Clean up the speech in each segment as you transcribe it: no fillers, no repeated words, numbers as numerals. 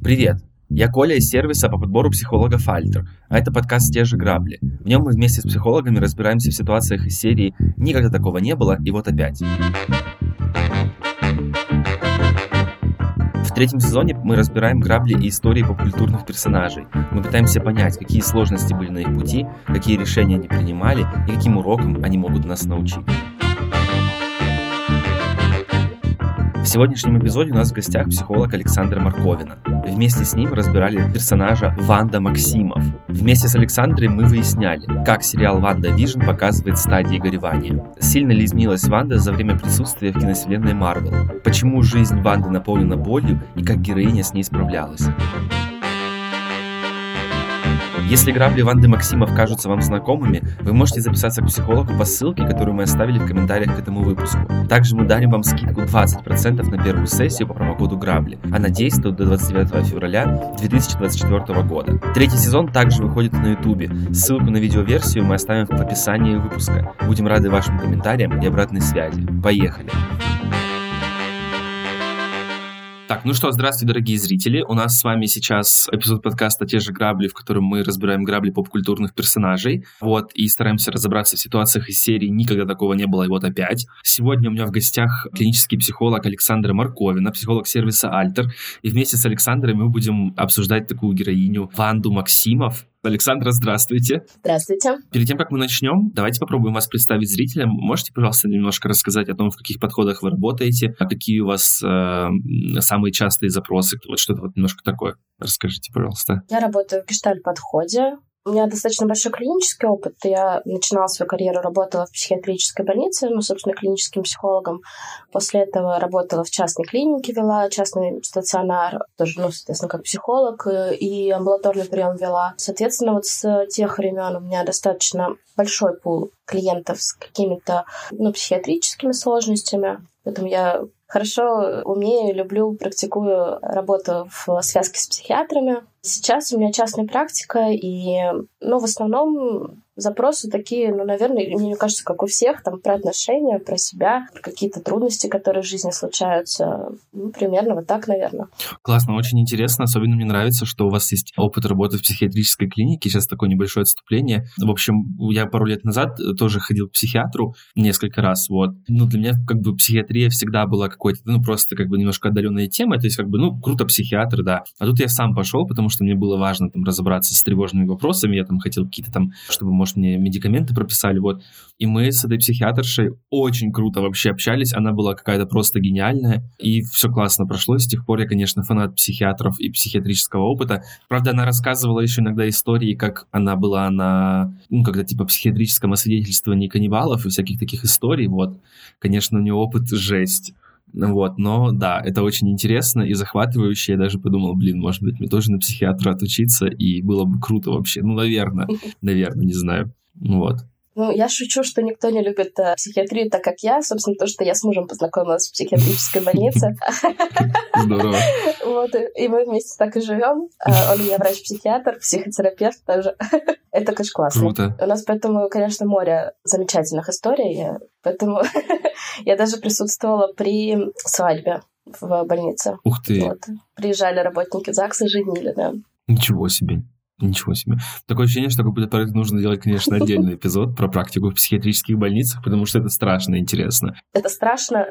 Привет, я Коля из сервиса по подбору психологов «Альтер», а это подкаст «Те же грабли». В нем мы вместе с психологами разбираемся в ситуациях из серии «Никогда такого не было, и вот опять». В третьем сезоне мы разбираем грабли и истории попкультурных персонажей. Мы пытаемся понять, какие сложности были на их пути, какие решения они принимали и каким урокам они могут нас научить. В сегодняшнем эпизоде у нас в гостях психолог Александра Марковина. Вместе с ним разбирали персонажа Ванда Максимофф. Вместе с Александрой мы выясняли, как сериал WandaVision показывает стадии горевания. Сильно ли изменилась Ванда за время присутствия в киновселенной Марвел? Почему жизнь Ванды наполнена болью и как героиня с ней справлялась? Если грабли Ванды Максимофф кажутся вам знакомыми, вы можете записаться к психологу по ссылке, которую мы оставили в комментариях к этому выпуску. Также мы дарим вам скидку 20% на первую сессию по промокоду «Грабли». Она действует до 29 февраля 2024 года. Третий сезон также выходит на Ютубе. Ссылку на видеоверсию мы оставим в описании выпуска. Будем рады вашим комментариям и обратной связи. Поехали! Так, ну что, здравствуйте, дорогие зрители. У нас с вами сейчас эпизод подкаста «Те же грабли», в котором мы разбираем грабли попкультурных персонажей. Вот, и стараемся разобраться в ситуациях из серии «Никогда такого не было, и вот опять». Сегодня у меня в гостях клинический психолог Александра Марковина, психолог сервиса «Альтер». И вместе с Александрой мы будем обсуждать такую героиню Ванду Максимофф. Александра, здравствуйте. Здравствуйте. Перед тем, как мы начнем, давайте попробуем вас представить зрителям. Можете, пожалуйста, немножко рассказать о том, в каких подходах вы работаете, а какие у вас самые частые запросы, вот что-то вот немножко такое. Расскажите, пожалуйста. Я работаю в гештальт-подходе. У меня достаточно большой клинический опыт. Я начинала свою карьеру, работала в психиатрической больнице, собственно, клиническим психологом. После этого работала в частной клинике, вела частный стационар, тоже, соответственно, как психолог, и амбулаторный прием вела. Соответственно, вот с тех времен у меня достаточно большой пул клиентов с какими-то, психиатрическими сложностями. Поэтому я хорошо умею, люблю, практикую работу в связке с психиатрами. Сейчас у меня частная практика, и, в основном запросы такие, наверное, мне кажется, как у всех, там, про отношения, про себя, про какие-то трудности, которые в жизни случаются. Примерно вот так, наверное. Классно, очень интересно. Особенно мне нравится, что у вас есть опыт работы в психиатрической клинике. Сейчас такое небольшое отступление. В общем, я пару лет назад тоже ходил к психиатру несколько раз, вот. Для меня, психиатрия всегда была какой-то, немножко отдаленная тема. То есть, круто психиатр, да. А тут я сам пошел, потому что мне было важно, разобраться с тревожными вопросами. Я, хотел какие-то, чтобы, мне медикаменты прописали, вот. И мы с этой психиатршей очень круто вообще общались, она была какая-то просто гениальная, и все классно прошло, и с тех пор я, конечно, фанат психиатров и психиатрического опыта. Правда, она рассказывала еще иногда истории, как она была на, психиатрическом освидетельствовании каннибалов и всяких таких историй, вот. Конечно, у нее опыт жесть. Вот, но да, это очень интересно и захватывающе. Я даже подумал, может быть, мне тоже на психиатра отучиться, и было бы круто вообще. Наверное, не знаю. Вот. Я шучу, что никто не любит психиатрию так, как я. Собственно, то, что я с мужем познакомилась в психиатрической больнице. Здорово. Вот, и мы вместе так и живем. Он у меня врач-психиатр, психотерапевт тоже. Это, конечно, классно. Круто. У нас поэтому, конечно, море замечательных историй. Поэтому я даже присутствовала при свадьбе в больнице. Ух ты! Вот. Приезжали работники ЗАГСа, женили, да. Ничего себе. Ничего себе. Такое ощущение, что какой-то проект нужно делать, конечно, отдельный эпизод про практику в психиатрических больницах, потому что это страшно и интересно. Это страшно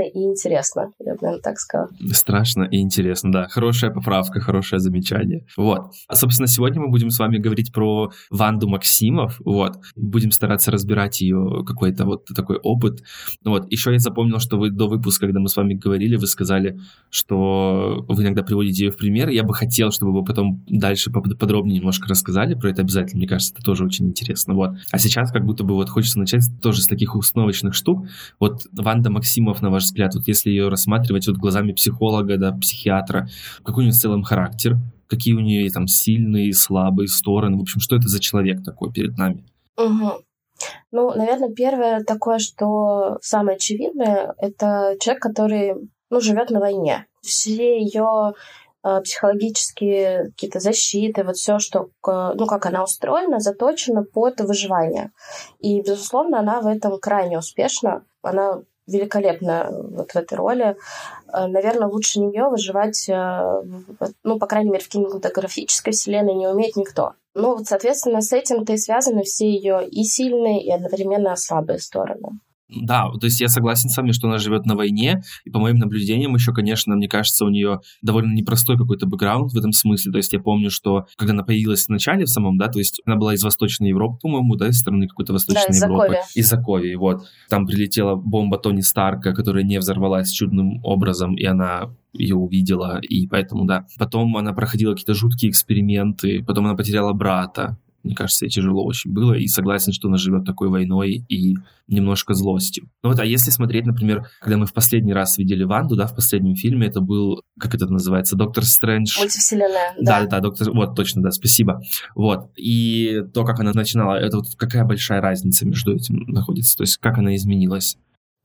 и интересно, я бы, наверное, так сказала. Страшно и интересно, да. Хорошая поправка, хорошее замечание. Вот. А, собственно, сегодня мы будем с вами говорить про Ванду Максимофф, вот. Будем стараться разбирать ее какой-то вот такой опыт. Вот. Еще я запомнил, что вы до выпуска, когда мы с вами говорили, вы сказали, что вы иногда приводите ее в пример. Я бы хотел, чтобы вы потом дальше подробнее немножко рассказали про это обязательно, мне кажется, это тоже очень интересно, вот. А сейчас как будто бы вот хочется начать тоже с таких установочных штук. Вот Ванда Максимофф, на ваш взгляд, вот если ее рассматривать вот глазами психолога, да, психиатра, какой у нее в целом характер, какие у нее там сильные, слабые стороны, в общем, что это за человек такой перед нами? Угу. Наверное, первое такое, что самое очевидное, это человек, который, живет на войне. Все ее психологические какие-то защиты, вот все, что, как она устроена, заточено под выживание. И, безусловно, она в этом крайне успешна. Она великолепна вот в этой роли. Наверное, лучше нее выживать, ну, по крайней мере, в кинематографической вселенной не умеет никто. Ну, вот, соответственно, с этим-то и связаны все ее и сильные, и одновременно слабые стороны. Да, то есть я согласен с вами, что она живет на войне, и по моим наблюдениям еще, конечно, мне кажется, у нее довольно непростой какой-то бэкграунд в этом смысле, то есть я помню, что когда она появилась в начале в самом, да, то есть она была из Восточной Европы, по-моему, да, из страны какой-то Восточной Европы. Заковия. Из Заковии, вот. Там прилетела бомба Тони Старка, которая не взорвалась чудным образом, и она... ее увидела, и поэтому, да. Потом она проходила какие-то жуткие эксперименты, потом она потеряла брата. Мне кажется, ей тяжело очень было, и согласен, что она живет такой войной и немножко злостью. Ну вот, а если смотреть, например, когда мы в последний раз видели Ванду, да, в последнем фильме, это был, как это называется, Доктор Стрэндж. Мультивселенная, да. Да, Доктор, вот, точно, да, спасибо. Вот, и то, как она начинала, это вот какая большая разница между этим находится, то есть как она изменилась?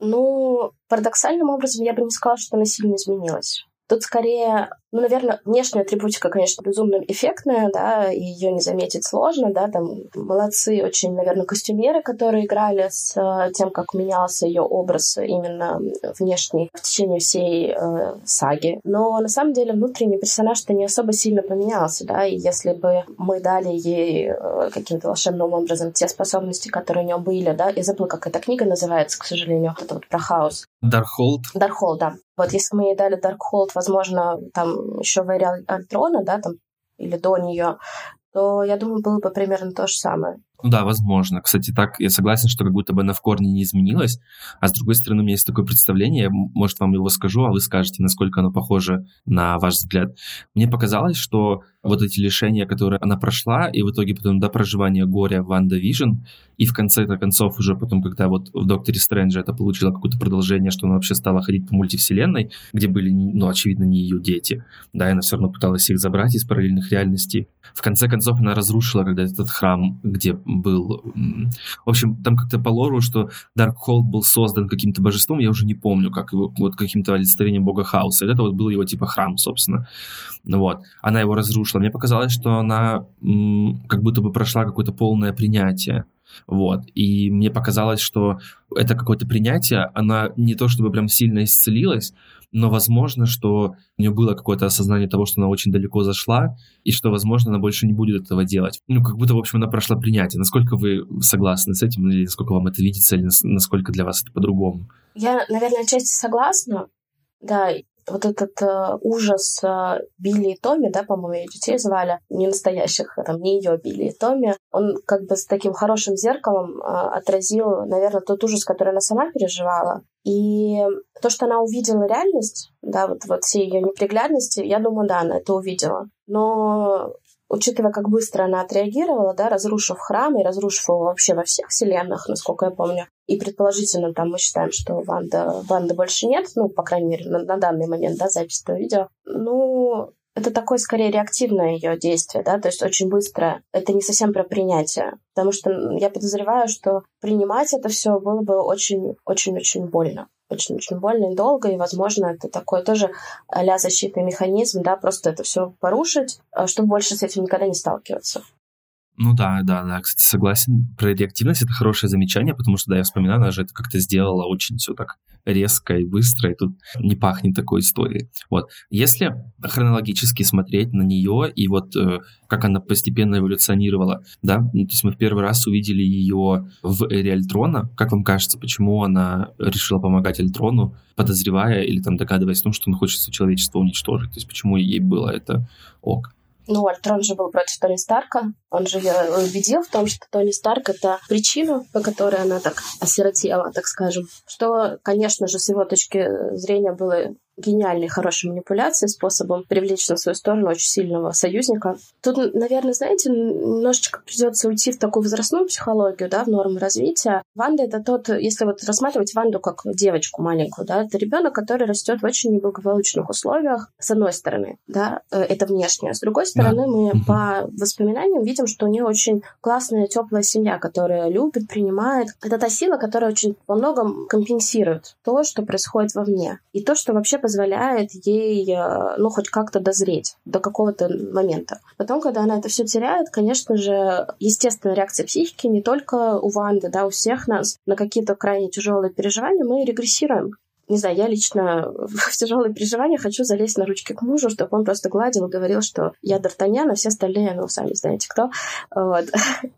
Ну, парадоксальным образом я бы не сказала, что она сильно изменилась. Тут скорее, ну, наверное, внешняя атрибутика, конечно, безумно эффектная, да, ее не заметить сложно, да, там молодцы очень, наверное, костюмеры, которые играли с тем, как менялся ее образ именно внешний в течение всей саги. Но на самом деле внутренний персонаж-то не особо сильно поменялся, да, и если бы мы дали ей каким-то волшебным образом те способности, которые у нее были, да, я забыла, как эта книга называется, к сожалению, это вот про хаос. Дархолд. Дархолд, да. Вот если мы ей дали Дархолд, возможно, там еще в Эре Альтрона, да, там, или до нее, то, я думаю, было бы примерно то же самое. Ну да, возможно. Кстати, так я согласен, что как будто бы она в корне не изменилась, а с другой стороны, у меня есть такое представление, я, может, вам его скажу, а вы скажете, насколько оно похоже на ваш взгляд. Мне показалось, что вот эти лишения, которые она прошла, и в итоге потом до проживания горя в WandaVision, и в конце-то концов уже потом, когда вот в Докторе Стрэнджа это получило какое-то продолжение, что она вообще стала ходить по мультивселенной, где были, ну, очевидно, не ее дети. Да, и она все равно пыталась их забрать из параллельных реальностей. В конце концов, она разрушила когда этот храм, где был... В общем, там как-то по лору, что Даркхолд был создан каким-то божеством, я уже не помню, как его, вот каким-то олицетворением бога хаоса. Это вот был его типа храм, собственно. Вот. Она его разрушила. Мне показалось, что она как будто бы прошла какое-то полное принятие. Вот. И мне показалось, что это какое-то принятие, она не то чтобы прям сильно исцелилась, но возможно, что у нее было какое-то осознание того, что она очень далеко зашла, и что, возможно, она больше не будет этого делать. Ну, как будто, в общем, она прошла принятие. Насколько вы согласны с этим, или насколько вам это видится, или насколько для вас это по-другому? Я, наверное, отчасти согласна, да. Вот этот ужас Билли и Томи, да, по-моему, ее детей звали, не настоящих, там, не ее Билли и Томи, он как бы с таким хорошим зеркалом отразил, наверное, тот ужас, который она сама переживала. И то, что она увидела реальность, да, вот все ее неприглядности, я думаю, да, она это увидела. Но учитывая, как быстро она отреагировала, да, разрушив храм и разрушив его вообще во всех вселенных, насколько я помню, и предположительно там мы считаем, что Ванды больше нет, ну, по крайней мере, на данный момент, да, запись этого видео, ну, это такое, скорее, реактивное ее действие, да, то есть очень быстро. Это не совсем про принятие, потому что я подозреваю, что принимать это все было бы очень-очень-очень больно. Очень-очень больно и долго, и, возможно, это такой тоже а-ля защитный механизм, да, просто это все порушить, чтобы больше с этим никогда не сталкиваться. Ну да, кстати, согласен. Про реактивность это хорошее замечание, потому что, да, я вспоминаю, она же это как-то сделала очень все так резко и быстро, и тут не пахнет такой историей. Вот. Если хронологически смотреть на нее и вот как она постепенно эволюционировала, да, ну, то есть мы в первый раз увидели ее в Эре Альтрона. Как вам кажется, почему она решила помогать Альтрону, подозревая или там догадываясь о том, что он хочет все человечество уничтожить? То есть почему ей было это ок? Ну, Ультрон же был против Тони Старка. Он же ее убедил в том, что Тони Старк — это причина, по которой она так осиротела, так скажем. Что, конечно же, с его точки зрения было гениальной, хорошей манипуляцией, способом привлечь на свою сторону очень сильного союзника. Тут, наверное, знаете, немножечко придется уйти в такую возрастную психологию, да, в нормы развития. Ванда — это тот, если вот рассматривать Ванду как девочку маленькую, да, это ребенок, который растет в очень неблагополучных условиях, с одной стороны, да, это внешне. С другой стороны, мы по воспоминаниям видим, что у нее очень классная, теплая семья, которая любит, принимает. Это та сила, которая очень во многом компенсирует то, что происходит вовне. И то, что вообще позволяет ей, ну, хоть как-то дозреть до какого-то момента. Потом, когда она это все теряет, конечно же, естественная реакция психики не только у Ванды, да, у всех нас на какие-то крайне тяжелые переживания мы регрессируем. Не знаю, я лично в тяжелые переживания хочу залезть на ручки к мужу, чтобы он просто гладил и говорил, что я Д'Артаньян, а все остальные, ну, сами знаете кто. Вот.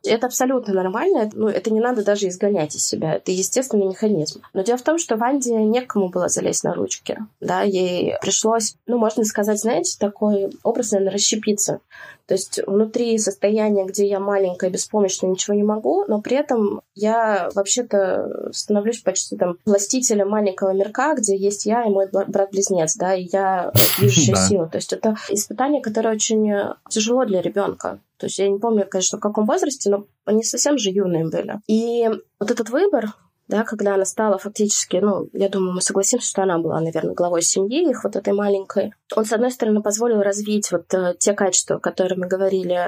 Это абсолютно нормально, ну, это не надо даже изгонять из себя, это естественный механизм. Но дело в том, что Ванде некому было залезть на ручки, да, ей пришлось, ну, можно сказать, знаете, такой образ, наверное, расщепиться. То есть внутри состояния, где я маленькая, беспомощная, ничего не могу, но при этом я вообще-то становлюсь почти там властителем маленького мирка, где есть я и мой брат-близнец, да, и я движущая сила. То есть это испытание, которое очень тяжело для ребенка. То есть я не помню, конечно, в каком возрасте, но они совсем же юные были. И вот этот выбор, да, когда она стала фактически, ну, я думаю, мы согласимся, что она была, наверное, главой семьи их, вот этой маленькой. Он, с одной стороны, позволил развить вот те качества, о которых мы говорили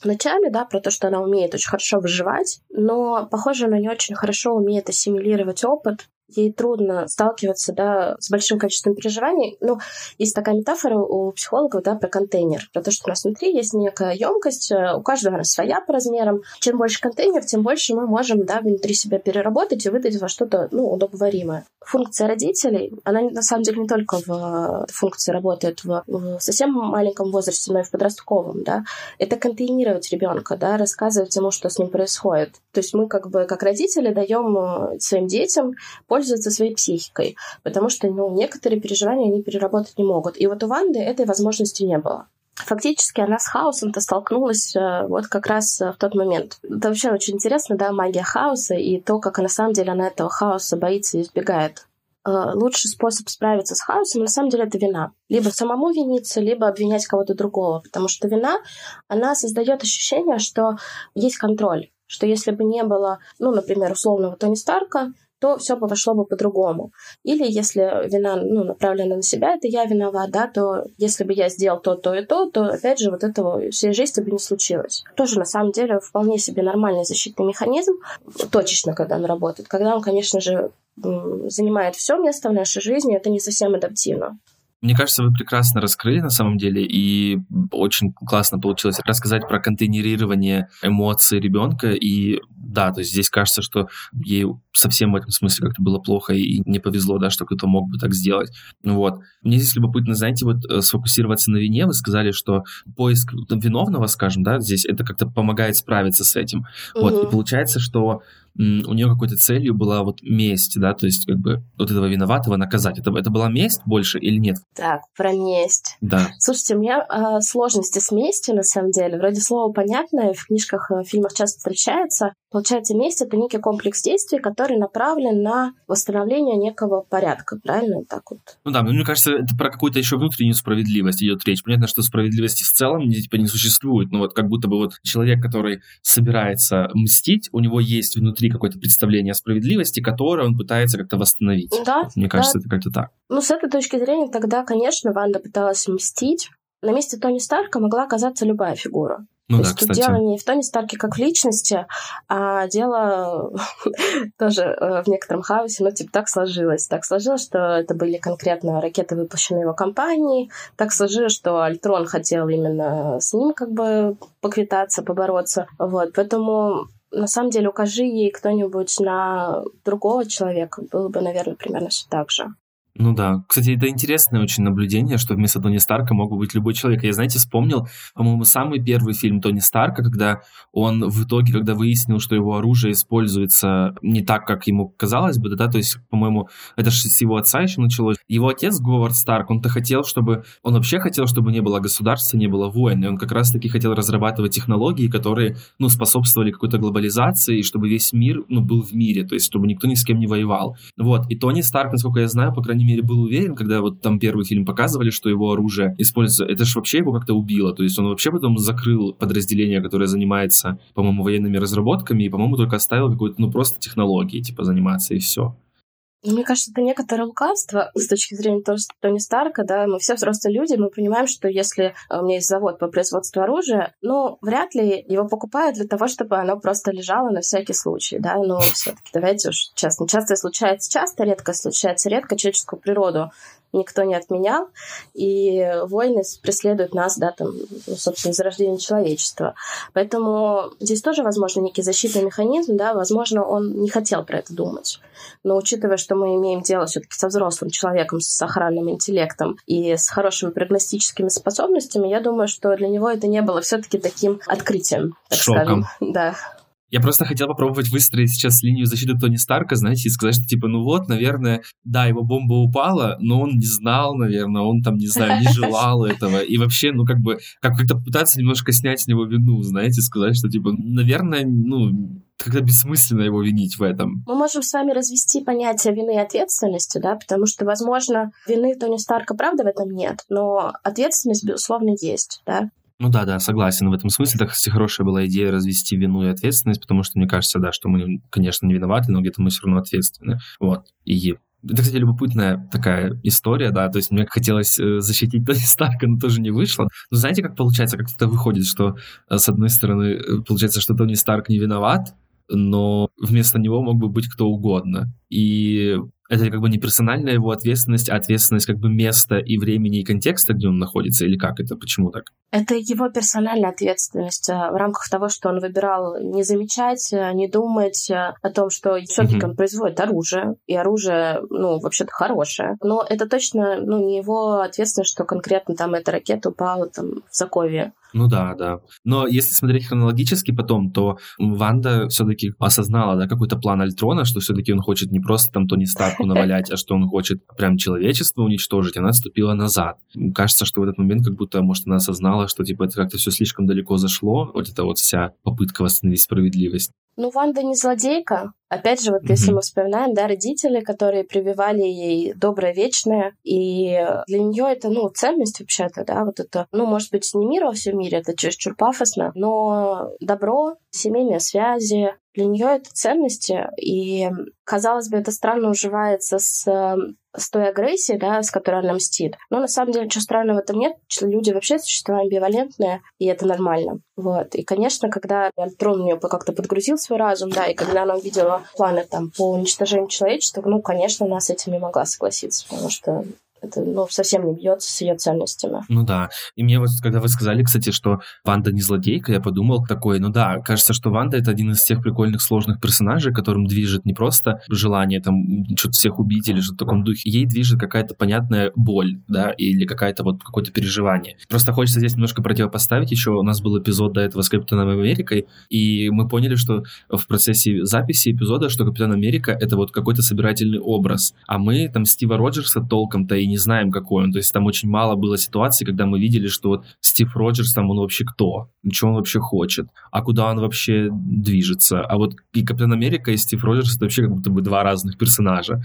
в начале, да, про то, что она умеет очень хорошо выживать, но, похоже, она не очень хорошо умеет ассимилировать опыт. Ей трудно сталкиваться, да, с большим количеством переживаний. Ну, есть такая метафора у психологов, да, про контейнер, про то, что у нас внутри есть некая емкость, у каждого она своя по размерам. Чем больше контейнер, тем больше мы можем, да, внутри себя переработать и выдать во что-то, ну, удобоваримое. Функция родителей, она на самом деле не только в функции работает в совсем маленьком возрасте, но и в подростковом, да. Это контейнировать ребенка, да, рассказывать ему, что с ним происходит. То есть мы как бы как родители даем своим детям пользуются своей психикой, потому что, ну, некоторые переживания они переработать не могут. И вот у Ванды этой возможности не было. Фактически она с хаосом-то столкнулась вот как раз в тот момент. Это вообще очень интересно, да, магия хаоса и то, как на самом деле она этого хаоса боится и избегает. Лучший способ справиться с хаосом, на самом деле, это вина. Либо самому виниться, либо обвинять кого-то другого, потому что вина, она создает ощущение, что есть контроль, что если бы не было, ну, например, условного Тони Старка, то все бы пошло бы по-другому. Или если вина, ну, направлена на себя, это я виноват, да, то если бы я сделал то и то, опять же, вот этого всей жести бы не случилось. Тоже, на самом деле, вполне себе нормальный защитный механизм, точечно, когда он работает. Когда он, конечно же, занимает все место в нашей жизни, это не совсем адаптивно. Мне кажется, вы прекрасно раскрыли на самом деле, и очень классно получилось рассказать про контейнерирование эмоций ребенка. И да, то есть здесь кажется, что ей совсем в этом смысле как-то было плохо и не повезло, да, что кто-то мог бы так сделать. Вот. Мне здесь любопытно, знаете, вот сфокусироваться на вине. Вы сказали, что поиск виновного, скажем, да, здесь это как-то помогает справиться с этим. Угу. Вот. И получается, что у нее какой-то целью была вот месть, да, то есть как бы вот этого виноватого наказать. Это была месть больше или нет? Так, про месть. Да. Слушайте, у меня сложности с местью, на самом деле. Вроде слово понятное, в книжках, в фильмах часто встречается. Получается, месть — это некий комплекс действий, который направлен на восстановление некого порядка, правильно? Так вот. Ну да, мне кажется, это про какую-то еще внутреннюю справедливость идет речь. Понятно, что справедливости в целом типа не существует, но вот как будто бы вот человек, который собирается мстить, у него есть внутри какое-то представление о справедливости, которое он пытается как-то восстановить. Да, вот, мне кажется, да. Это как-то так. Ну, с этой точки зрения, тогда, конечно, Ванда пыталась мстить. На месте Тони Старка могла оказаться любая фигура. Ну, то да, есть тут дело не в Тони Старке как в личности, а дело тоже в некотором хаосе, но типа так сложилось. Так сложилось, что это были конкретно ракеты, выпущенные его компанией. Так сложилось, что Альтрон хотел именно с ним как бы поквитаться, побороться. Вот, поэтому на самом деле укажи ей кто-нибудь на другого человека, было бы, наверное, примерно все так же. Ну да. Кстати, это интересное очень наблюдение, что вместо Тони Старка мог бы быть любой человек. Я, знаете, вспомнил, по-моему, самый первый фильм Тони Старка, когда он в итоге, когда выяснил, что его оружие используется не так, как ему казалось бы, да, то есть, по-моему, это же с его отца еще началось. Его отец, Говард Старк, он-то хотел, чтобы... Он вообще хотел, чтобы не было государства, не было войн, и он как раз-таки хотел разрабатывать технологии, которые, ну, способствовали какой-то глобализации, и чтобы весь мир, ну, был в мире, то есть, чтобы никто ни с кем не воевал. Вот. И Тони Старк, насколько я знаю, по крайней мере, был уверен, когда вот там первый фильм показывали, что его оружие используется, это ж вообще его как-то убило, то есть он вообще потом закрыл подразделение, которое занимается, по-моему, военными разработками, и, по-моему, только оставил какую-то, ну, просто технологии, типа, заниматься, и все. Мне кажется, это некоторое лукавство с точки зрения Тони Старка, да, мы все взрослые люди, мы понимаем, что если у меня есть завод по производству оружия, ну, вряд ли его покупают для того, чтобы оно просто лежало на всякий случай, да, но все-таки давайте уж честно, часто случается часто, редко случается редко, человеческую природу никто не отменял, и войны преследуют нас, да, там, собственно, зарождение человечества. Поэтому здесь тоже, возможно, некий защитный механизм, да, возможно, он не хотел про это думать. Но учитывая, что мы имеем дело все-таки со взрослым человеком, с сохранным интеллектом и с хорошими прогностическими способностями, я думаю, что для него это не было все-таки таким открытием, так шоком, скажем. Да. Я просто хотел попробовать выстроить сейчас линию защиты Тони Старка, знаете, и сказать, что типа, ну вот, наверное, да, его бомба упала, но он не знал, наверное, он там, не знаю, не желал этого. И вообще, ну как бы, как-то пытаться немножко снять с него вину, знаете, сказать, что типа, наверное, ну... Когда бессмысленно его винить в этом. Мы можем с вами развести понятие вины и ответственности, да, потому что, возможно, вины Тони Старка, правда, в этом нет, но ответственность, безусловно, есть, да. Ну да, согласен. В этом смысле так хорошая была идея развести вину и ответственность, потому что, мне кажется, да, что мы, конечно, не виноваты, но где-то мы все равно ответственны. Вот. И это, кстати, любопытная такая история, да, то есть мне хотелось защитить Тони Старка, но тоже не вышло. Но знаете, как получается, как это выходит, что, с одной стороны, получается, что Тони Старк не виноват, но вместо него мог бы быть кто угодно. И это как бы не персональная его ответственность, а ответственность как бы места и времени, и контекста, где он находится, или как это? Почему так? Это его персональная ответственность в рамках того, что он выбирал не замечать, не думать о том, что всё-таки он производит оружие, и оружие, ну, вообще-то хорошее. Но это точно, ну, не его ответственность, что конкретно там эта ракета упала там в Заковии. Ну да. Но если смотреть хронологически потом, то Ванда все-таки осознала, да, какой-то план Альтрона, что все-таки он хочет не просто там Тони Старку навалять, а что он хочет прям человечество уничтожить. Она отступила назад. Кажется, что в этот момент как будто, может, она осознала, что типа это как-то все слишком далеко зашло. Вот эта вот вся попытка восстановить справедливость. Ну, Ванда не злодейка. Опять же, вот если мы вспоминаем, да, родители, которые прививали ей доброе вечное, и для нее это, ну, ценность вообще-то, да, вот это, ну, может быть, не мир во всем мире, это чересчур пафосно, но добро, семейные связи, для нее это ценности, и, казалось бы, это странно уживается с той агрессией, да, с которой она мстит. Но на самом деле ничего странного в этом нет. Люди вообще существа амбивалентные, и это нормально. Вот. И, конечно, когда Альтрон у нее как-то подгрузил свой разум, да, и когда она увидела планы там по уничтожению человечества, ну, конечно, она с этим не могла согласиться, потому что это, ну, совсем не бьется с ее ценностями. Ну да. И мне вот, когда вы сказали, кстати, что Ванда не злодейка, я подумал такой, ну да, кажется, что Ванда — это один из тех прикольных сложных персонажей, которым движет не просто желание там что-то всех убить или что-то в таком духе. Ей движет какая-то понятная боль, да, или какая-то вот какое-то переживание. Просто хочется здесь немножко противопоставить еще. У нас был эпизод до этого с Капитаном Америкой, и мы поняли, что в процессе записи эпизода, что Капитан Америка — это вот какой-то собирательный образ. А мы там Стива Роджерса толком-то и не знаем, какой он. То есть там очень мало было ситуаций, когда мы видели, что вот Стив Роджерс, там он вообще кто? Чего он вообще хочет? А куда он вообще движется? А вот и Капитан Америка, и Стив Роджерс — это вообще как будто бы два разных персонажа.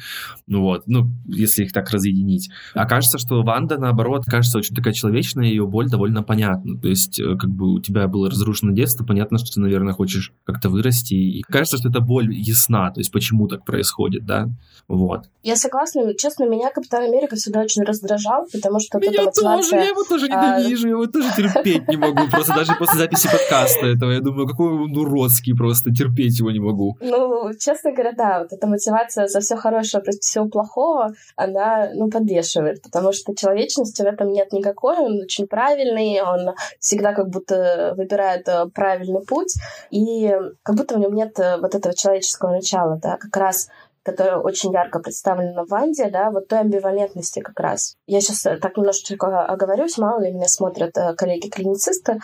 Вот. Ну, если их так разъединить. А кажется, что Ванда, наоборот, кажется очень такая человечная, ее боль довольно понятна. То есть как бы у тебя было разрушено детство, понятно, что ты, наверное, хочешь как-то вырасти. И кажется, что эта боль ясна. То есть почему так происходит, да? Вот. Я согласна, но, честно, меня Капитан Америка всегда очень раздражал, потому что... Меня вот тоже, мотивация... я его тоже ненавижу, я его тоже терпеть не могу, просто даже после записи подкаста этого, я думаю, какой он уродский просто, терпеть его не могу. Ну, честно говоря, да, вот эта мотивация за все хорошее, просто всего плохого, она, ну, подвешивает, потому что человечности в этом нет никакой, он очень правильный, он всегда как будто выбирает правильный путь, и как будто в нем нет вот этого человеческого начала, да, как раз... которая очень ярко представлена в Ванде, да, вот той амбивалентности как раз. Я сейчас так немножечко оговорюсь, мало ли меня смотрят коллеги-клиницисты.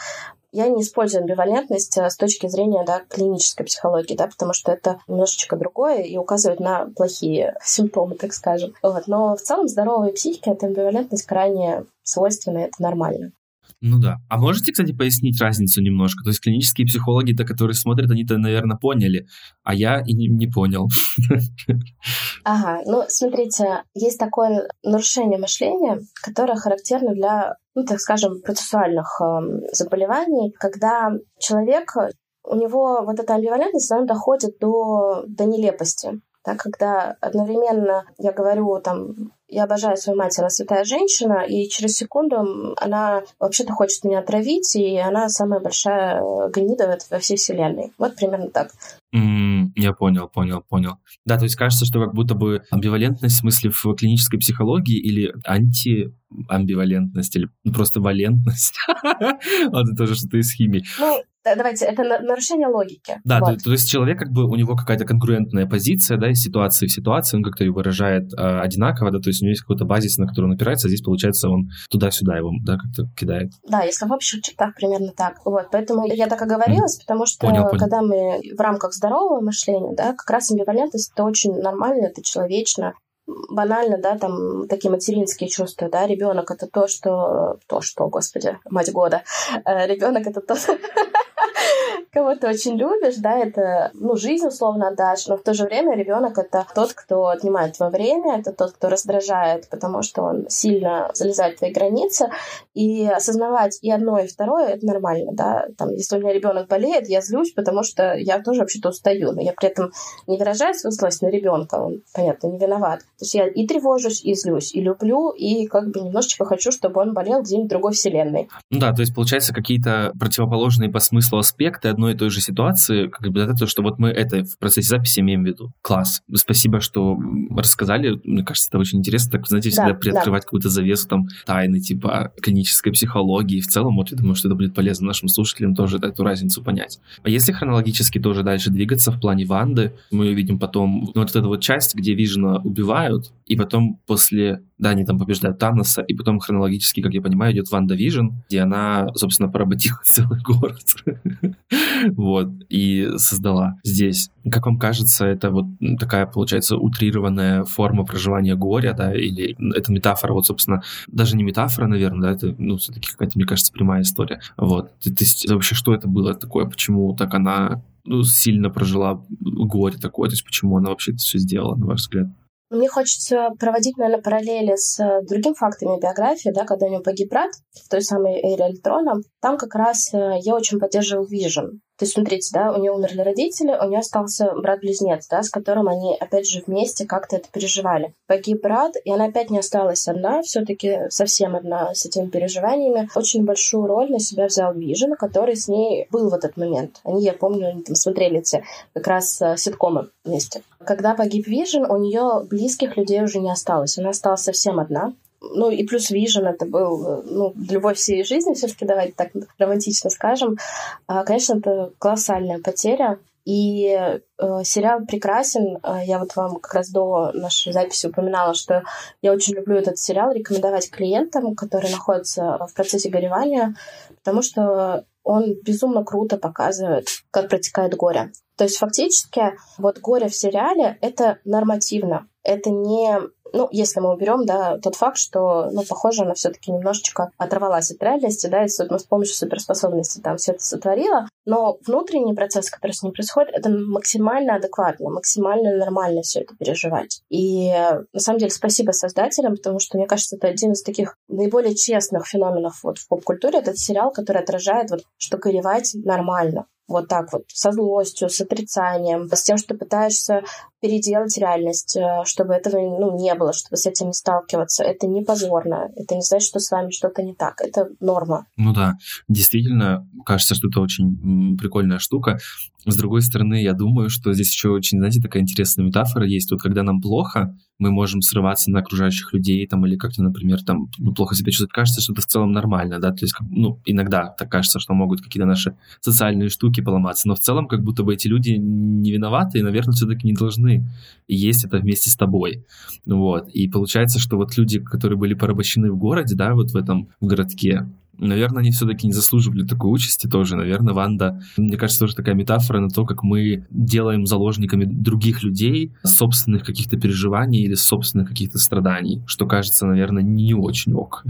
Я не использую амбивалентность с точки зрения, да, клинической психологии, да, потому что это немножечко другое и указывает на плохие симптомы, так скажем. Вот. Но в целом здоровая психика — это амбивалентность крайне свойственна, это нормально. Ну да. А можете, кстати, пояснить разницу немножко? То есть клинические психологи-то, которые смотрят, они-то, наверное, поняли, а я и не понял. Ага. Ну, смотрите, есть такое нарушение мышления, которое характерно для, ну, так скажем, процессуальных заболеваний, когда человек, у него вот эта амбивалентность, она доходит до нелепости. Да, когда одновременно я говорю, там, я обожаю свою мать, она святая женщина, и через секунду она вообще-то хочет меня отравить, и она самая большая гнида во всей вселенной. Вот примерно так. Я понял. Да, то есть кажется, что как будто бы амбивалентность в смысле в клинической психологии или антиамбивалентность, или просто валентность. Это тоже что-то из химии. Давайте, это нарушение логики. Да, вот. то есть человек, как бы, у него какая-то конкурентная позиция, да, из ситуации в ситуацию, он как-то ее выражает одинаково, да, то есть у него есть какой-то базис, на который он опирается, а здесь, получается, он туда-сюда его, да, как-то кидает. Да, если в общих чертах примерно так. Вот, поэтому я так оговорилась, потому что понял. Когда мы в рамках здорового мышления, да, как раз амбивалентность, это очень нормально, это человечно. Банально, да, там такие материнские чувства, да, ребенок это мать года. Ребенок это то, кого ты очень любишь, да, это, ну, жизнь условно отдашь, но в то же время ребенок это тот, кто отнимает твое время, это тот, кто раздражает, потому что он сильно залезает в твои границы, и осознавать и одно, и второе, это нормально, да, там, если у меня ребенок болеет, я злюсь, потому что я тоже вообще-то устаю, но я при этом не выражаю свою злость на ребенка, он, понятно, не виноват, то есть я и тревожусь, и злюсь, и люблю, и как бы немножечко хочу, чтобы он болел где-нибудь в другой вселенной. Ну да, то есть получается какие-то противоположные по смыслу аспекты одной и той же ситуации, как бы то, что вот мы это в процессе записи имеем в виду. Класс. Спасибо, что рассказали. Мне кажется, это очень интересно. Так, знаете, всегда приоткрывать какую-то завесу там тайны, типа клинической психологии. В целом, вот я думаю, что это будет полезно нашим слушателям тоже эту разницу понять. А если хронологически тоже дальше двигаться в плане Ванды, мы видим потом вот эту вот часть, где Вижена убивают, и потом после... Да, они там побеждают Таноса, и потом хронологически, как я понимаю, идет Ванда Вижн, где она, собственно, поработила целый город. Вот, и создала здесь. Как вам кажется, это вот такая, получается, утрированная форма проживания горя, да, или это метафора, вот, собственно, даже не метафора, наверное, да, это, ну, все-таки какая-то, мне кажется, прямая история. Вот, то есть вообще, что это было такое, почему так она, ну, сильно прожила горе такое, то есть почему она вообще это все сделала, на ваш взгляд? Мне хочется проводить, наверное, параллели с другими фактами биографии, да, когда у него погиб брат в той самой «Эре Альтрона». Там как раз я очень поддерживал Вижен. То есть, смотрите, да, у нее умерли родители, у нее остался брат-близнец, да, с которым они, опять же, вместе как-то это переживали. Погиб брат, и она опять не осталась одна, все-таки совсем одна с этими переживаниями. Очень большую роль на себя взял Вижен, который с ней был в этот момент. Они, я помню, они там смотрели эти как раз ситкомы вместе. Когда погиб Вижен, у нее близких людей уже не осталось. Она осталась совсем одна. Ну, и плюс Вижен, это был, ну, любовь всей жизни, все-таки давайте так романтично скажем. Конечно, это колоссальная потеря. И сериал прекрасен. Я вот вам как раз до нашей записи упоминала, что я очень люблю этот сериал рекомендовать клиентам, которые находятся в процессе горевания, потому что он безумно круто показывает, как протекает горе. То есть фактически вот горе в сериале — это нормативно. Это не... Ну, если мы уберем, да, тот факт, что, ну, похоже, она все-таки немножечко оторвалась от реальности, да, и с помощью суперспособностей там все это сотворила, но внутренний процесс, который с ней происходит, это максимально адекватно, максимально нормально все это переживать. И на самом деле спасибо создателям, потому что, мне кажется, это один из таких наиболее честных феноменов вот в поп-культуре, этот сериал, который отражает вот, что горевать нормально. Вот так вот, со злостью, с отрицанием, с тем, что пытаешься переделать реальность, чтобы этого, ну, не было, чтобы с этим не сталкиваться. Это не позорно, это не значит, что с вами что-то не так, это норма. Ну да, действительно, кажется, что это очень прикольная штука. С другой стороны, я думаю, что здесь еще очень, знаете, такая интересная метафора есть. Вот когда нам плохо, мы можем срываться на окружающих людей, там, или как-то, например, там, ну, плохо себя чувствовать. Кажется, что это в целом нормально, да, то есть, ну, иногда так кажется, что могут какие-то наши социальные штуки поломаться, но в целом как будто бы эти люди не виноваты и, наверное, все-таки не должны есть это вместе с тобой, вот. И получается, что вот люди, которые были порабощены в городе, да, вот в этом городке, наверное, они все-таки не заслуживали такой участи тоже. Наверное, Ванда, мне кажется, тоже такая метафора на то, как мы делаем заложниками других людей собственных каких-то переживаний или собственных каких-то страданий, что кажется, наверное, не очень ок.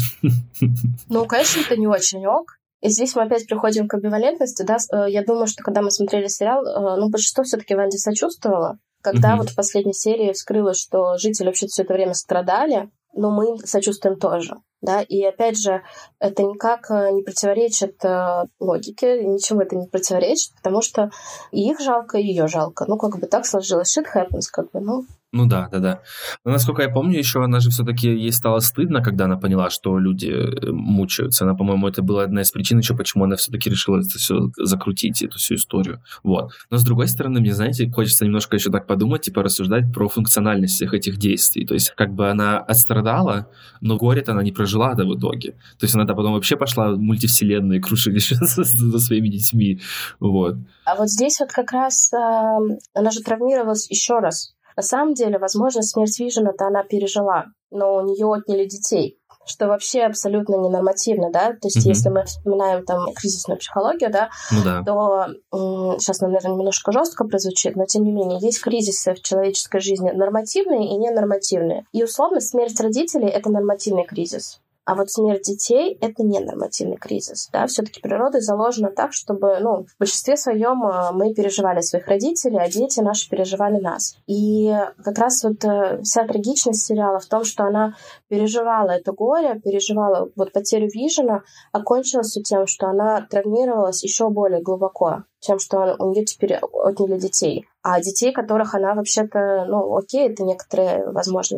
Ну, конечно, это не очень ок. И здесь мы опять приходим к амбивалентности. Да? Я думаю, что когда мы смотрели сериал, ну, большинство все-таки Ванде сочувствовало. Когда вот в последней серии вскрылось, что жители вообще все это время страдали, но мы им сочувствуем тоже. Да, и опять же, это никак не противоречит логике, ничего это не противоречит, потому что и их жалко, и ее жалко. Ну, как бы так сложилось, shit happens, как бы, ну, Ну да. Но, насколько я помню, еще она же все-таки ей стало стыдно, когда она поняла, что люди мучаются. Она, по-моему, это была одна из причин еще, почему она все-таки решила это все закрутить, эту всю историю. Вот. Но, с другой стороны, мне, знаете, хочется немножко еще так подумать, типа рассуждать про функциональность всех этих действий. То есть, как бы она отстрадала, но горе-то она не прожила в итоге. То есть, она потом вообще пошла в мультивселенную и крушили за своими детьми. Вот. А вот здесь вот как раз она же травмировалась еще раз. На самом деле, возможно, смерть Вижена-то она пережила, но у нее отняли детей, что вообще абсолютно ненормативно, да? То есть, если мы вспоминаем там кризисную психологию, да, то сейчас, наверное, немножко жестко прозвучит, но тем не менее, есть кризисы в человеческой жизни нормативные и ненормативные. И, условно, смерть родителей — это нормативный кризис. А вот смерть детей — это ненормативный кризис. Да? Все-таки природой заложено так, чтобы в большинстве своем мы переживали своих родителей, а дети наши переживали нас. И как раз вот вся трагичность сериала в том, что она переживала это горе, переживала вот потерю Вижена, а кончилась тем, что она травмировалась еще более глубоко, тем, что у нее теперь отняли детей. А детей, которых она вообще-то, это некоторые, возможно,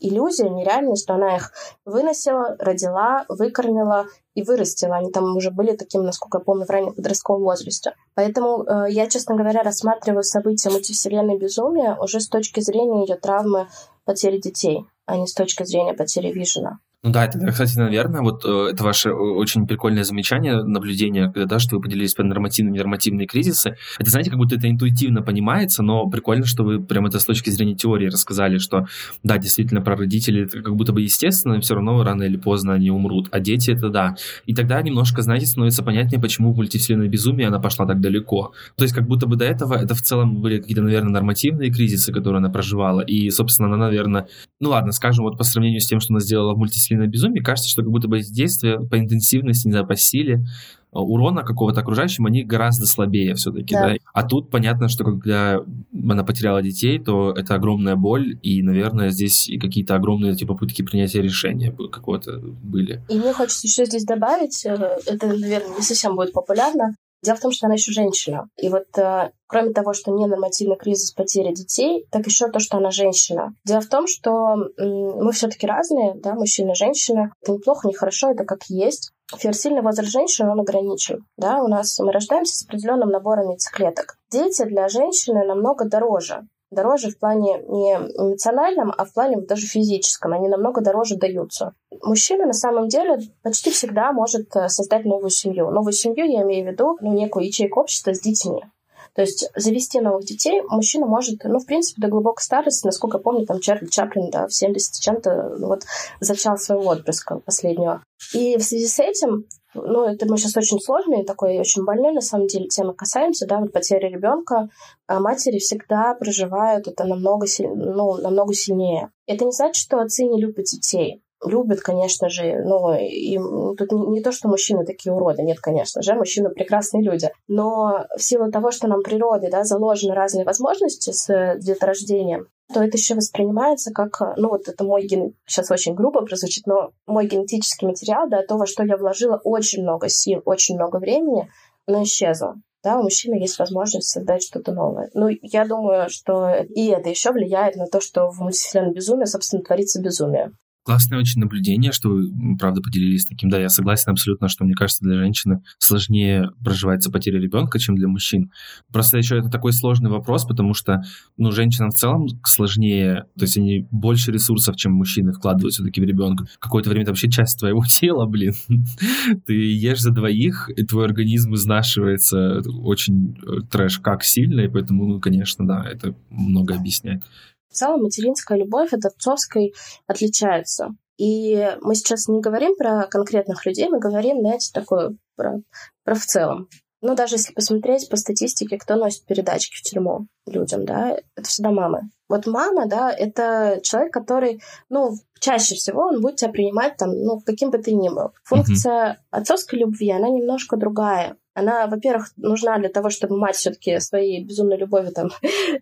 иллюзии, нереальность, что она их выносила, родила, выкормила и вырастила. Они там уже были таким, насколько я помню, в раннем подростковом возрасте. Поэтому я, честно говоря, рассматриваю события мультивселенной безумия уже с точки зрения ее травмы потери детей, а не с точки зрения потери Вижена. Ну да, это, кстати, наверное, вот это ваше очень прикольное замечание, наблюдение, когда, что вы поделились про нормативные и ненормативные кризисы. Это, знаете, как будто это интуитивно понимается, но прикольно, что вы прямо это с точки зрения теории рассказали, что да, действительно, про родителей это как будто бы естественно, все равно рано или поздно они умрут, а дети это да. И тогда немножко, знаете, становится понятнее, почему в мультивселенной безумии она пошла так далеко. То есть как будто бы до этого это в целом были какие-то, наверное, нормативные кризисы, которые она проживала, и, собственно, она, наверное, скажем, вот по сравнению с тем, что она сделала в мультивселенной на безумие, кажется, что как будто бы действия по интенсивности, не знаю, по силе урона какого-то окружающим, они гораздо слабее все-таки, да. А тут понятно, что когда она потеряла детей, то это огромная боль, и, наверное, здесь и какие-то огромные попытки принятия решения какого-то были. И мне хочется еще здесь добавить, это, наверное, не совсем будет популярно, дело в том, что она еще женщина. И вот кроме того, что ненормативный кризис потери детей, так еще то, что она женщина. Дело в том, что мы все-таки разные, да, мужчина и женщина. Это неплохо, нехорошо, это как есть. Ферсильный возраст женщины, он ограничен. Да? У нас мы рождаемся с определенным набором яйцеклеток. Дети для женщины намного дороже. Дороже в плане не эмоциональном, а в плане даже физическом. Они намного дороже даются. Мужчина на самом деле почти всегда может создать новую семью. Новую семью я имею в виду некую ячейку общества с детьми. То есть завести новых детей мужчина может, в принципе, до глубокой старости, насколько я помню, там Чарли Чаплин, да, в 70 с чем-то зачал своего отпрыска последнего. И в связи с этим, это мы сейчас очень сложной, такой очень больной, на самом деле, темы касаемся, да, вот потери ребенка, а матери всегда проживают это намного сильнее. Это не значит, что отцы не любят детей. Любят, конечно же, тут не то, что мужчины такие уроды, нет, конечно же, мужчины прекрасные люди, но в силу того, что нам природе, да, заложены разные возможности с деторождением, то это еще воспринимается как, это мой ген, сейчас очень грубо прозвучит, но мой генетический материал, да, то, во что я вложила очень много сил, очень много времени, оно исчезло. Да, у мужчины есть возможность создать что-то новое. Я думаю, что и это еще влияет на то, что в мультивселенной безумии, собственно, творится безумие. Классное очень наблюдение, что вы, правда, поделились таким. Да, я согласен абсолютно, что, мне кажется, для женщины сложнее проживается потеря ребенка, чем для мужчин. Просто еще это такой сложный вопрос, потому что, женщинам в целом сложнее, то есть они больше ресурсов, чем мужчины, вкладывают все-таки в ребенка. Какое-то время это вообще часть твоего тела, блин. Ты ешь за двоих, и твой организм изнашивается очень трэш как сильно, и поэтому, конечно, да, это много объясняет. В целом материнская любовь от отцовской отличается. И мы сейчас не говорим про конкретных людей, мы говорим, про в целом. Даже если посмотреть по статистике, кто носит передачки в тюрьму людям, да, это всегда мамы. Вот мама, да, это человек, который, чаще всего он будет тебя принимать, каким бы ты ни был. Функция отцовской любви, она немножко другая. Она, во-первых, нужна для того, чтобы мать все-таки своей безумной любовью там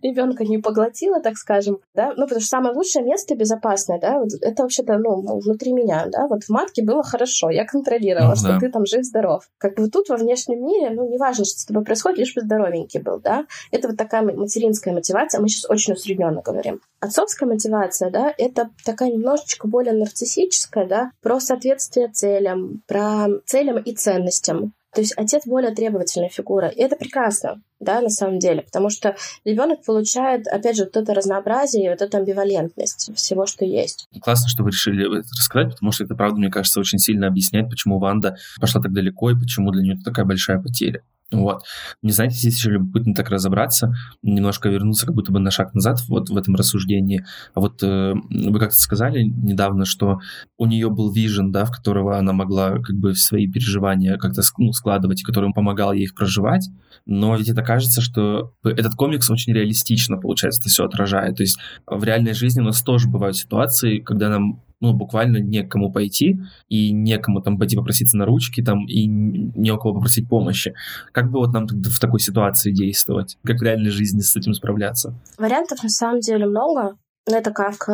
ребенка не поглотила, так скажем, да, ну, потому что самое лучшее место безопасное, да, вот это вообще-то, ну, внутри меня, да, вот в матке было хорошо, я контролировала, что ты там жив-здоров. Как бы тут во внешнем мире, ну, неважно, что с тобой происходит, лишь бы здоровенький был, да. Это вот такая материнская мотивация, мы сейчас очень усредненно говорим. Отцовская мотивация, да, это такая немножечко более нарциссическая, да, про соответствие целям, про целям и ценностям. То есть отец более требовательная фигура. И это прекрасно, да, на самом деле, потому что ребенок получает, опять же, вот это разнообразие и вот эту амбивалентность всего, что есть. Классно, что вы решили это рассказать, потому что это, правда, мне кажется, очень сильно объясняет, почему Ванда пошла так далеко и почему для нее это такая большая потеря. Вот. Мне, знаете, здесь еще любопытно так разобраться, немножко вернуться как будто бы на шаг назад вот в этом рассуждении. А вот вы как-то сказали недавно, что у нее был Вижен, да, в которого она могла как бы свои переживания как-то складывать, и который он помогал ей их проживать. Но ведь это кажется, что этот комикс очень реалистично, получается, это все отражает. То есть в реальной жизни у нас тоже бывают ситуации, когда нам буквально некому пойти, и некому там пойти попроситься на ручки, там, и не у кого попросить помощи. Как бы вот нам в такой ситуации действовать? Как в реальной жизни с этим справляться? Вариантов на самом деле много. Это как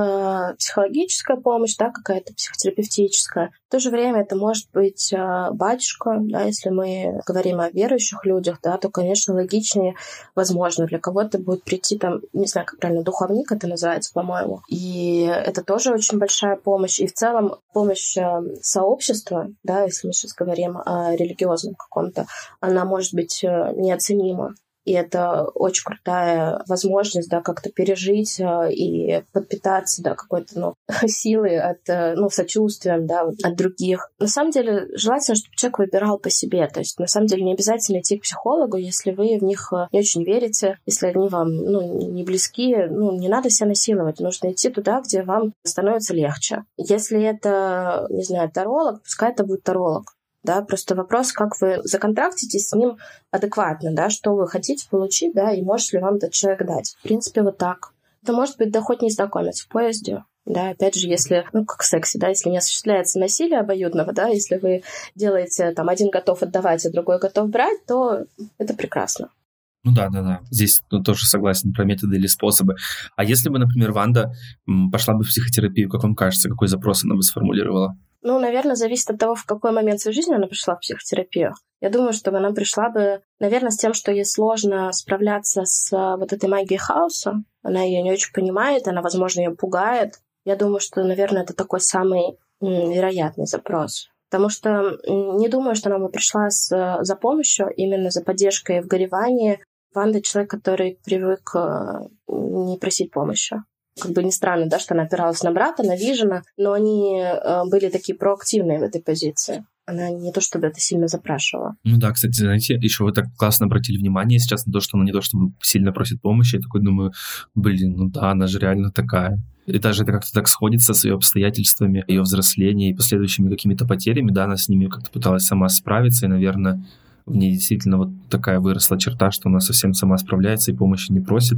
психологическая помощь, да, какая-то психотерапевтическая. В то же время это может быть батюшка, да, если мы говорим о верующих людях, да, то, конечно, логичнее, возможно, для кого-то будет прийти там, не знаю, как правильно, духовник это называется, по-моему. И это тоже очень большая помощь. И в целом помощь сообщества, да, если мы сейчас говорим о религиозном каком-то, она может быть неоценима. И это очень крутая возможность, да, как-то пережить и подпитаться, да, какой-то, силой от, сочувствием, да, от других. На самом деле, желательно, чтобы человек выбирал по себе. То есть, на самом деле, не обязательно идти к психологу, если вы в них не очень верите, если они вам, не близки, не надо себя насиловать. Нужно идти туда, где вам становится легче. Если это, не знаю, таролог, пускай это будет таролог. Да, просто вопрос, как вы законтрактитесь с ним адекватно, да, что вы хотите получить, да, и может ли вам этот человек дать. В принципе, вот так. Это может быть, да хоть незнакомец в поезде, да, опять же, если, как в сексе, да, если не осуществляется насилие обоюдного, да, если вы делаете, там, один готов отдавать, а другой готов брать, то это прекрасно. Да. Здесь тоже согласен про методы или способы. А если бы, например, Ванда пошла бы в психотерапию, как вам кажется, какой запрос она бы сформулировала? Наверное, зависит от того, в какой момент своей жизни она пришла в психотерапию. Я думаю, что она пришла бы, наверное, с тем, что ей сложно справляться с вот этой магией хаоса. Она ее не очень понимает, она, возможно, ее пугает. Я думаю, что, наверное, это такой самый вероятный запрос. Потому что не думаю, что она бы пришла за помощью, именно за поддержкой в горевании. Ванда — человек, который привык не просить помощи. Как бы не странно, да, что она опиралась на брата, на Вижена, но они были такие проактивные в этой позиции. Она не то чтобы это сильно запрашивала. Кстати, знаете, еще вы так классно обратили внимание сейчас на то, что она не то чтобы сильно просит помощи. Я такой думаю, она же реально такая. И даже это как-то так сходится с ее обстоятельствами, ее взросления и последующими какими-то потерями. Да, она с ними как-то пыталась сама справиться, и, наверное, в ней действительно вот такая выросла черта, что она совсем сама справляется и помощи не просит.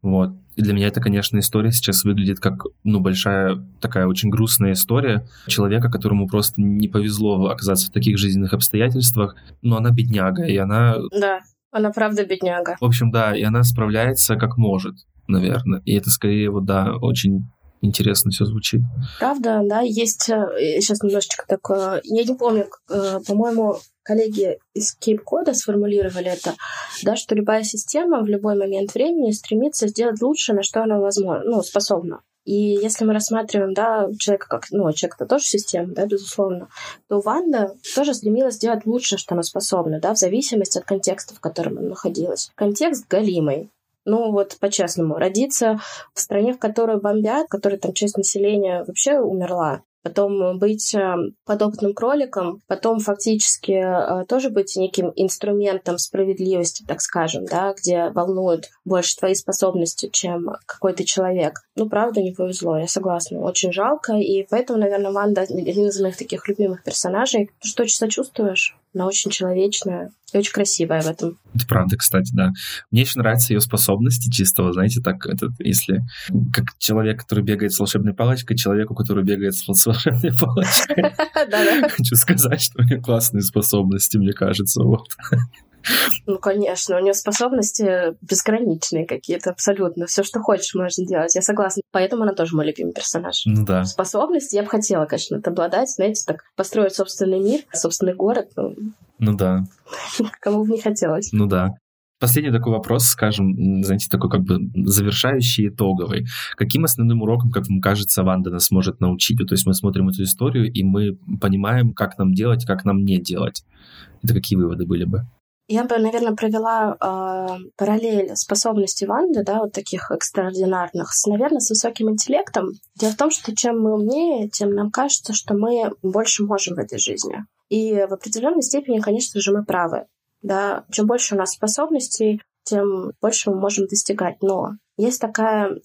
Вот. И для меня это, конечно, история сейчас выглядит как, большая такая очень грустная история человека, которому просто не повезло оказаться в таких жизненных обстоятельствах, но она бедняга, и она... Да, она правда бедняга. В общем, да, и она справляется как может, наверное. И это скорее, очень... Интересно все звучит. Правда, да, есть сейчас немножечко такое... Я не помню, по-моему, коллеги из Кейп-кода сформулировали это, да, что любая система в любой момент времени стремится сделать лучше, на что она способна. И если мы рассматриваем, да, человека как... человек-то тоже система, да, безусловно, то Ванда тоже стремилась сделать лучше, что она способна, да, в зависимости от контекста, в котором она находилась. Контекст галимый. По-честному, родиться в стране, в которой бомбят, в которой там часть населения вообще умерла, потом быть подопытным кроликом, потом фактически тоже быть неким инструментом справедливости, так скажем, да, где волнуют больше твои способности, чем какой-то человек. Правда, не повезло, я согласна. Очень жалко, и поэтому, наверное, Ванда один из моих таких любимых персонажей. Ты что, сочувствуешь? Она очень человечная и очень красивая в этом. Это правда, кстати, да. Мне еще нравятся ее способности чистого, знаете, так, этот, если как человек, который бегает с волшебной палочкой, человеку, который бегает с волшебной палочкой. Хочу сказать, что у нее классные способности, мне кажется, вот. Ну, конечно, у нее способности безграничные какие-то, абсолютно. Все, что хочешь, можно делать. Я согласна. Поэтому она тоже мой любимый персонаж. Ну, да. Способности я бы хотела, конечно, обладать, знаете, так построить собственный мир, собственный город. Ну да. Кому бы не хотелось. Ну да. Последний такой вопрос, скажем, знаете, такой как бы завершающий, итоговый. Каким основным уроком, как вам кажется, Ванда нас может научить? То есть мы смотрим эту историю, и мы понимаем, как нам делать, как нам не делать. Это какие выводы были бы? Я бы, наверное, провела параллель способностей Ванды, да, вот таких экстраординарных, с высоким интеллектом. Дело в том, что чем мы умнее, тем нам кажется, что мы больше можем в этой жизни. И в определенной степени, конечно же, мы правы. Да. Чем больше у нас способностей, тем больше мы можем достигать. Но есть такая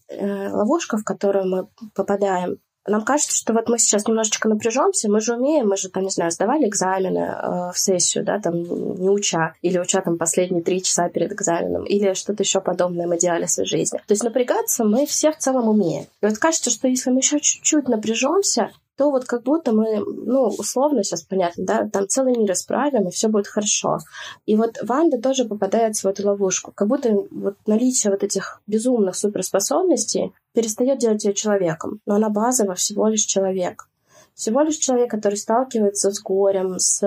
ловушка, в которую мы попадаем. Нам кажется, что вот мы сейчас немножечко напряжемся, мы же умеем, мы же, там, не знаю, сдавали экзамены в сессию, да, там, не уча, или уча там последние 3 часа перед экзаменом, или что-то еще подобное мы делали в своей жизни. То есть напрягаться мы все в целом умеем. И вот кажется, что если мы еще чуть-чуть напряжемся, то вот как будто мы, ну, условно сейчас понятно, да, там целый мир исправим, и все будет хорошо. И вот Ванда тоже попадается в эту ловушку. Как будто вот наличие вот этих безумных суперспособностей перестает делать ее человеком. Но она базово всего лишь человек. Всего лишь человек, который сталкивается с горем, с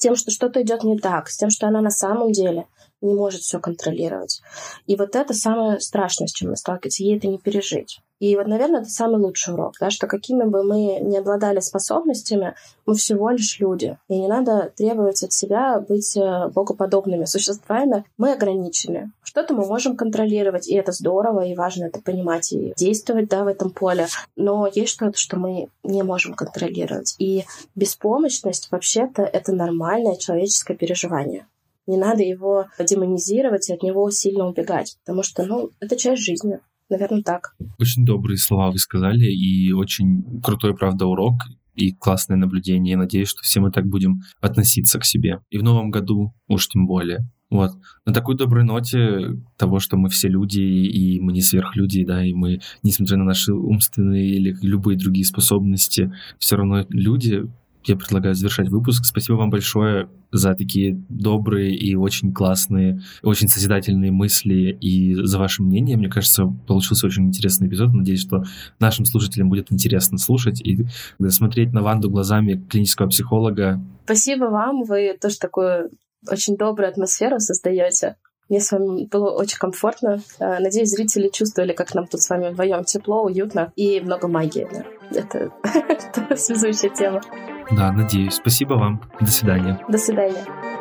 тем, что что-то идет не так, с тем, что она на самом деле не может все контролировать. И вот это самое страшное, с чем мы сталкиваемся, ей это не пережить. И вот, наверное, это самый лучший урок, да, что какими бы мы ни обладали способностями, мы всего лишь люди. И не надо требовать от себя быть богоподобными существами. Мы ограничены. Что-то мы можем контролировать, и это здорово, и важно это понимать, и действовать, да, в этом поле. Но есть что-то, что мы не можем контролировать. И беспомощность, вообще-то, это нормальное человеческое переживание. Не надо его демонизировать и от него сильно убегать, потому что, ну, это часть жизни. Наверное, так. Очень добрые слова вы сказали, и очень крутой, правда, урок, и классное наблюдение. Я надеюсь, что все мы так будем относиться к себе. И в новом году уж тем более. Вот. На такой доброй ноте того, что мы все люди, и мы не сверхлюди, да, и мы, несмотря на наши умственные или любые другие способности, все равно люди... Я предлагаю завершать выпуск. Спасибо вам большое за такие добрые и очень классные, очень созидательные мысли и за ваше мнение. Мне кажется, получился очень интересный эпизод. Надеюсь, что нашим слушателям будет интересно слушать и смотреть на Ванду глазами клинического психолога. Спасибо вам. Вы тоже такую очень добрую атмосферу создаете. Мне с вами было очень комфортно. Надеюсь, зрители чувствовали, как нам тут с вами вдвоем тепло, уютно и много магии. Это связующая тема. Да, надеюсь. Спасибо вам. До свидания. До свидания.